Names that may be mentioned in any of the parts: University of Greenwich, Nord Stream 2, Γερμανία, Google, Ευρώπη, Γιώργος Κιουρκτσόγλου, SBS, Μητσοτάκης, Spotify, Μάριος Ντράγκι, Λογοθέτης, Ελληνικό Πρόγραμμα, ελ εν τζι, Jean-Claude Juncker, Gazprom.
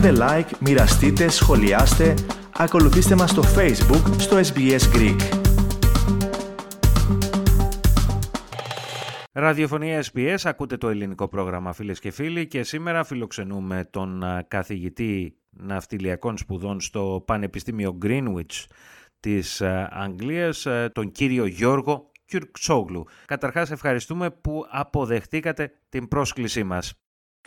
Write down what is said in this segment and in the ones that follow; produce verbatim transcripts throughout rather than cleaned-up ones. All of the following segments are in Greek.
Κάντε like, μοιραστείτε, σχολιάστε, ακολουθήστε μας στο Facebook, στο Ες Μπι Ες Greek. Ραδιοφωνία Ες Μπι Ες, ακούτε το ελληνικό πρόγραμμα φίλες και φίλοι, και σήμερα φιλοξενούμε τον καθηγητή ναυτιλιακών σπουδών στο Πανεπιστήμιο Greenwich της Αγγλίας, τον κύριο Γιώργο Κιουρκτσόγλου. Καταρχάς ευχαριστούμε που αποδεχτήκατε την πρόσκλησή μας.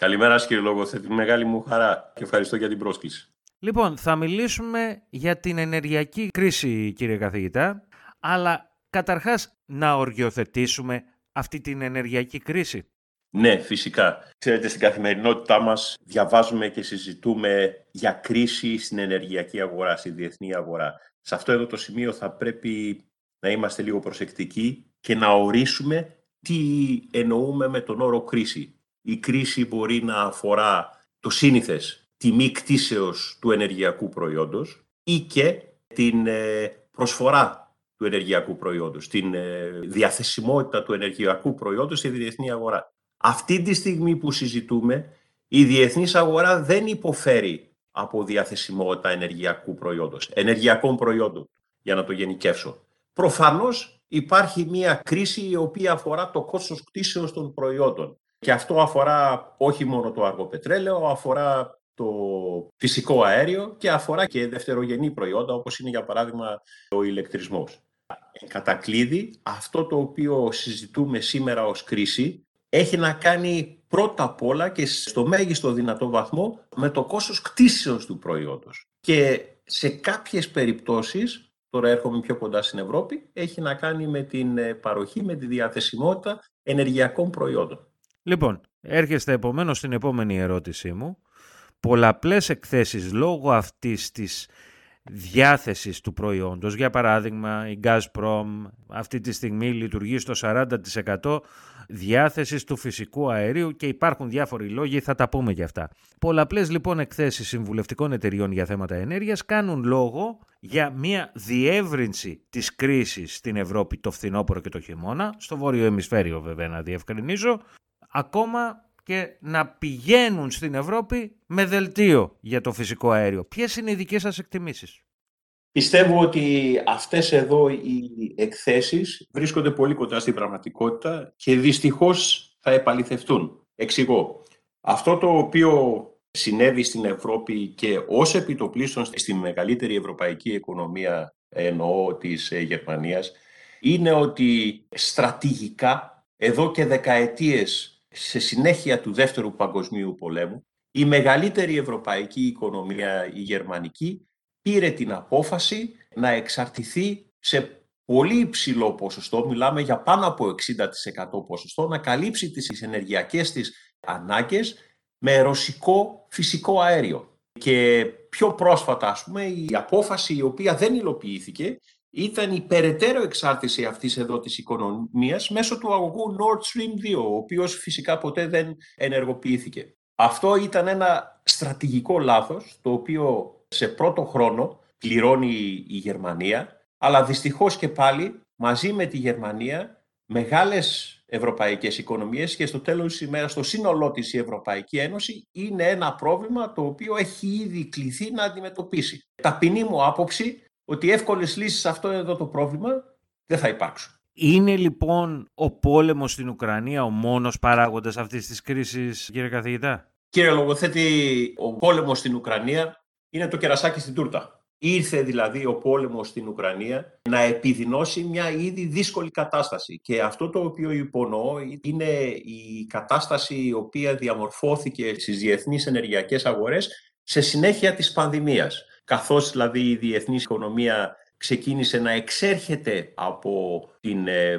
Καλημέρα σας κύριε Λογοθέτη, μεγάλη μου χαρά και ευχαριστώ για την πρόσκληση. Λοιπόν, θα μιλήσουμε για την ενεργειακή κρίση κύριε καθηγητά, αλλά καταρχάς να οριοθετήσουμε αυτή την ενεργειακή κρίση. Ναι, φυσικά. Ξέρετε, στην καθημερινότητά μας διαβάζουμε και συζητούμε για κρίση στην ενεργειακή αγορά, στη διεθνή αγορά. Σε αυτό εδώ το σημείο θα πρέπει να είμαστε λίγο προσεκτικοί και να ορίσουμε τι εννοούμε με τον όρο κρίση. Η κρίση μπορεί να αφορά το σύνηθες τιμή κτήσεως του ενεργειακού προϊόντος ή και την προσφορά του ενεργειακού προϊόντος, την ε, διαθεσιμότητα του ενεργειακού προϊόντος στη διεθνή αγορά. Αυτή τη στιγμή που συζητούμε, η διεθνής αγορά δεν υποφέρει από διαθεσιμότητα ενεργειακού προϊόντος, ενεργειακών προϊόντων, για να το γενικεύσω. Προφανώς υπάρχει μια κρίση η οποία αφορά το κόστος κτήσεως των προϊόντων. Και αυτό αφορά όχι μόνο το αργό πετρέλαιο, αφορά το φυσικό αέριο και αφορά και δευτερογενή προϊόντα, όπως είναι για παράδειγμα ο ηλεκτρισμός. Κατά κλείδι, αυτό το οποίο συζητούμε σήμερα ως κρίση έχει να κάνει πρώτα απ' όλα και στο μέγιστο δυνατό βαθμό με το κόστος κτήσεως του προϊόντος. Και σε κάποιες περιπτώσεις, τώρα έρχομαι πιο κοντά στην Ευρώπη, έχει να κάνει με την παροχή, με τη διαθεσιμότητα ενεργειακών προϊόντων. Λοιπόν, έρχεστε επομένως στην επόμενη ερώτησή μου. Πολλαπλές εκθέσεις λόγω αυτής της διάθεσης του προϊόντος, για παράδειγμα η Gazprom αυτή τη στιγμή λειτουργεί στο σαράντα τοις εκατό διάθεσης του φυσικού αερίου και υπάρχουν διάφοροι λόγοι, θα τα πούμε για αυτά. Πολλαπλές λοιπόν εκθέσεις συμβουλευτικών εταιριών για θέματα ενέργειας κάνουν λόγο για μια διεύρυνση της κρίσης στην Ευρώπη το φθινόπωρο και το χειμώνα, στο βόρειο ημισφαίριο βέβαια να διευκρινίζω, ακόμα και να πηγαίνουν στην Ευρώπη με δελτίο για το φυσικό αέριο. Ποιες είναι οι δικές σας εκτιμήσεις? Πιστεύω ότι αυτές εδώ οι εκθέσεις βρίσκονται πολύ κοντά στην πραγματικότητα και δυστυχώς θα επαληθευτούν. Εξηγώ. Αυτό το οποίο συνέβη στην Ευρώπη και ως επιτοπλίστων στη μεγαλύτερη ευρωπαϊκή οικονομία, εννοώ της Γερμανίας, είναι ότι στρατηγικά εδώ και δεκαετίες, σε συνέχεια του Δεύτερου Παγκοσμίου Πολέμου, η μεγαλύτερη ευρωπαϊκή οικονομία, η γερμανική, πήρε την απόφαση να εξαρτηθεί σε πολύ υψηλό ποσοστό, μιλάμε για πάνω από εξήντα τοις εκατό ποσοστό, να καλύψει τις ενεργειακές της ανάγκες με ρωσικό φυσικό αέριο. Και πιο πρόσφατα, ας πούμε, η απόφαση η οποία δεν υλοποιήθηκε ήταν η περαιτέρω εξάρτηση αυτής εδώ της οικονομίας μέσω του αγωγού Nord Stream δύο, ο οποίος φυσικά ποτέ δεν ενεργοποιήθηκε. Αυτό ήταν ένα στρατηγικό λάθος, το οποίο σε πρώτο χρόνο πληρώνει η Γερμανία, αλλά δυστυχώς και πάλι μαζί με τη Γερμανία μεγάλες ευρωπαϊκές οικονομίες και στο τέλος της ημέρας, στο σύνολό της η Ευρωπαϊκή Ένωση είναι ένα πρόβλημα το οποίο έχει ήδη κληθεί να αντιμετωπίσει. Ταπεινή μου άποψη, ότι εύκολες λύσεις σε αυτό εδώ το πρόβλημα δεν θα υπάρξουν. Είναι λοιπόν ο πόλεμος στην Ουκρανία ο μόνος παράγοντας αυτής της κρίσης, κύριε καθηγητά? Κύριε Λογοθέτη, ο πόλεμος στην Ουκρανία είναι το κερασάκι στην τούρτα. Ήρθε δηλαδή ο πόλεμος στην Ουκρανία να επιδεινώσει μια ήδη δύσκολη κατάσταση. Και αυτό το οποίο υπονοώ είναι η κατάσταση η οποία διαμορφώθηκε στις διεθνείς ενεργειακές αγορές σε συνέχεια της πανδημίας. Καθώς δηλαδή η διεθνής οικονομία ξεκίνησε να εξέρχεται από την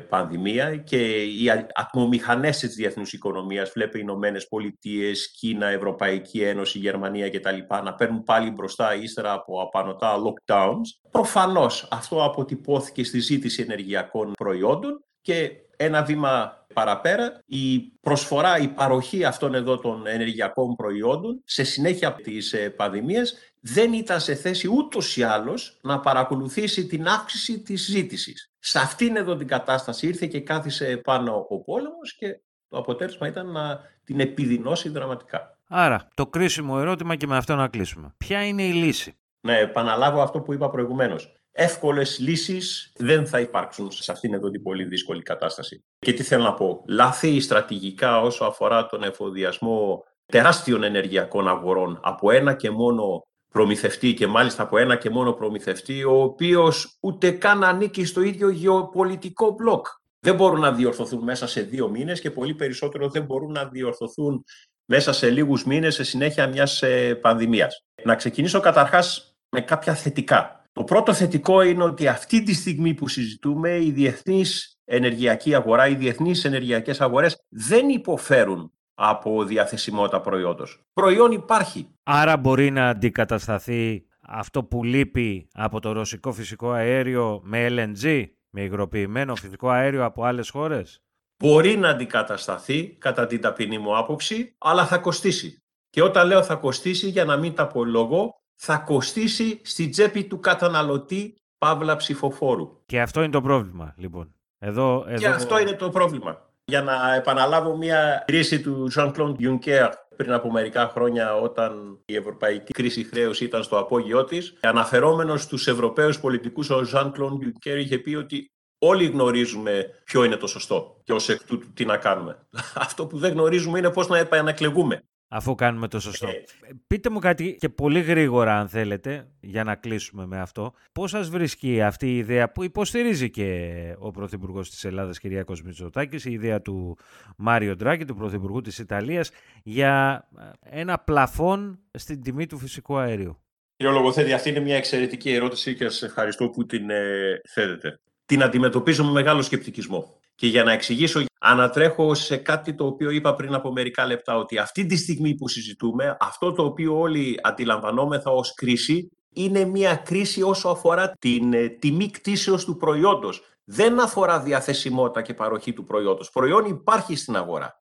πανδημία και οι ατμομηχανές της διεθνούς οικονομίας, βλέπε οι Ηνωμένες Πολιτείες, Κίνα, Ευρωπαϊκή Ένωση, Γερμανία κτλ. Να παίρνουν πάλι μπροστά ύστερα από απανοτά lockdowns. Προφανώς αυτό αποτυπώθηκε στη ζήτηση ενεργειακών προϊόντων και ένα βήμα παραπέρα, η προσφορά, η παροχή αυτών εδώ των ενεργειακών προϊόντων σε συνέχεια της πανδημίας δεν ήταν σε θέση ούτως ή άλλως να παρακολουθήσει την αύξηση της ζήτησης. Σε αυτήν εδώ την κατάσταση ήρθε και κάθισε πάνω ο πόλεμος και Το αποτέλεσμα ήταν να την επιδεινώσει δραματικά. Άρα, το κρίσιμο ερώτημα και με αυτό να κλείσουμε. Ποια είναι η λύση? Ναι, επαναλάβω αυτό που είπα προηγουμένως. Εύκολες λύσεις δεν θα υπάρξουν σε αυτήν εδώ την πολύ δύσκολη κατάσταση. Και τι θέλω να πω. Λάθη στρατηγικά όσο αφορά τον εφοδιασμό τεράστιων ενεργειακών αγορών από ένα και μόνο προμηθευτή και μάλιστα από ένα και μόνο προμηθευτή, ο οποίος ούτε καν ανήκει στο ίδιο γεωπολιτικό μπλοκ. Δεν μπορούν να διορθωθούν μέσα σε δύο μήνες και πολύ περισσότερο δεν μπορούν να διορθωθούν μέσα σε λίγους μήνες σε συνέχεια μιας πανδημίας. Να ξεκινήσω καταρχάς με κάποια θετικά. Το πρώτο θετικό είναι ότι αυτή τη στιγμή που συζητούμε η διεθνής ενεργειακή αγορά, οι διεθνείς ενεργειακές αγορές δεν υποφέρουν από διαθεσιμότητα προϊόντος. Προϊόν υπάρχει. Άρα μπορεί να αντικατασταθεί αυτό που λείπει από το ρωσικό φυσικό αέριο με ελ εν τζι, με υγροποιημένο φυσικό αέριο από άλλες χώρες. Μπορεί να αντικατασταθεί, κατά την ταπεινή μου άποψη, αλλά θα κοστίσει. Και όταν λέω θα κοστίσει, για να μην τα απολογώ, θα κοστίσει στη τσέπη του καταναλωτή παύλα ψηφοφόρου. Και αυτό είναι το πρόβλημα, λοιπόν. Εδώ, εδώ... Και αυτό είναι το πρόβλημα. Για να επαναλάβω μια κρίση του Jean-Claude Juncker πριν από μερικά χρόνια, όταν η ευρωπαϊκή κρίση χρέους ήταν στο απόγειό της, αναφερόμενος στους Ευρωπαίους πολιτικούς, ο Jean-Claude Juncker είχε πει ότι όλοι γνωρίζουμε ποιο είναι το σωστό και ως εκ τούτου τι να κάνουμε. Αυτό που δεν γνωρίζουμε είναι πώς να επανακλεγούμε. Αφού κάνουμε το σωστό. Ε... Πείτε μου κάτι και πολύ γρήγορα, αν θέλετε, για να κλείσουμε με αυτό. Πώς σας βρίσκει αυτή η ιδέα που υποστηρίζει και ο Πρωθυπουργός της Ελλάδας, Κυριάκος Μητσοτάκης, η ιδέα του Μάριο Ντράγκι, του Πρωθυπουργού της Ιταλίας, για ένα πλαφόν στην τιμή του φυσικού αερίου? Κύριε Λογοθέτη, αυτή είναι μια εξαιρετική ερώτηση και σας ευχαριστώ που την ε, θέτετε. Την αντιμετωπίζω με μεγάλο σκεπτικισμό. Και για να εξηγήσω, ανατρέχω σε κάτι το οποίο είπα πριν από μερικά λεπτά, ότι αυτή τη στιγμή που συζητούμε, αυτό το οποίο όλοι αντιλαμβανόμεθα ως κρίση, είναι μια κρίση όσο αφορά την ε, τιμή κτήσεως του προϊόντος. Δεν αφορά διαθεσιμότητα και παροχή του προϊόντος. Προϊόν υπάρχει στην αγορά.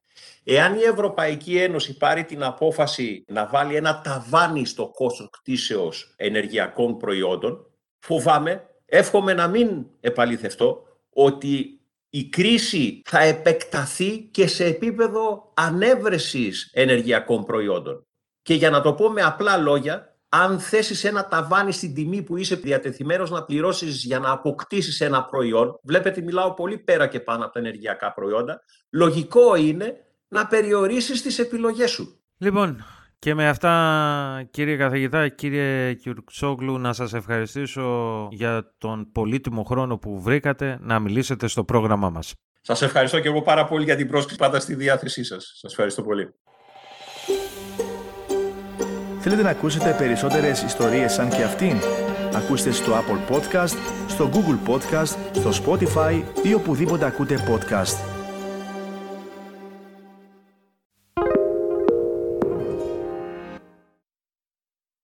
Εάν η Ευρωπαϊκή Ένωση πάρει την απόφαση να βάλει ένα ταβάνι στο κόστος κτήσεως ενεργειακών προϊόντων, φοβάμαι, εύχομαι να μην επαληθευτώ, ότι η κρίση θα επεκταθεί και σε επίπεδο ανέβρεσης ενεργειακών προϊόντων. Και για να το πω με απλά λόγια, αν θέσεις ένα ταβάνι στην τιμή που είσαι διατεθειμένος να πληρώσεις για να αποκτήσεις ένα προϊόν, βλέπετε μιλάω πολύ πέρα και πάνω από τα ενεργειακά προϊόντα, λογικό είναι να περιορίσεις τις επιλογές σου. Λοιπόν, και με αυτά, κύριε καθηγητά, κύριε Κιουρκτσόγλου, να σας ευχαριστήσω για τον πολύτιμο χρόνο που βρήκατε να μιλήσετε στο πρόγραμμά μας. Σας ευχαριστώ και εγώ πάρα πολύ για την πρόσκληση, πάντα στη διάθεσή σας. Σας ευχαριστώ πολύ. Θέλετε να ακούσετε περισσότερες ιστορίες σαν και αυτήν? Ακούστε στο Apple Podcast, στο Google Podcast, στο Spotify ή οπουδήποτε ακούτε podcast.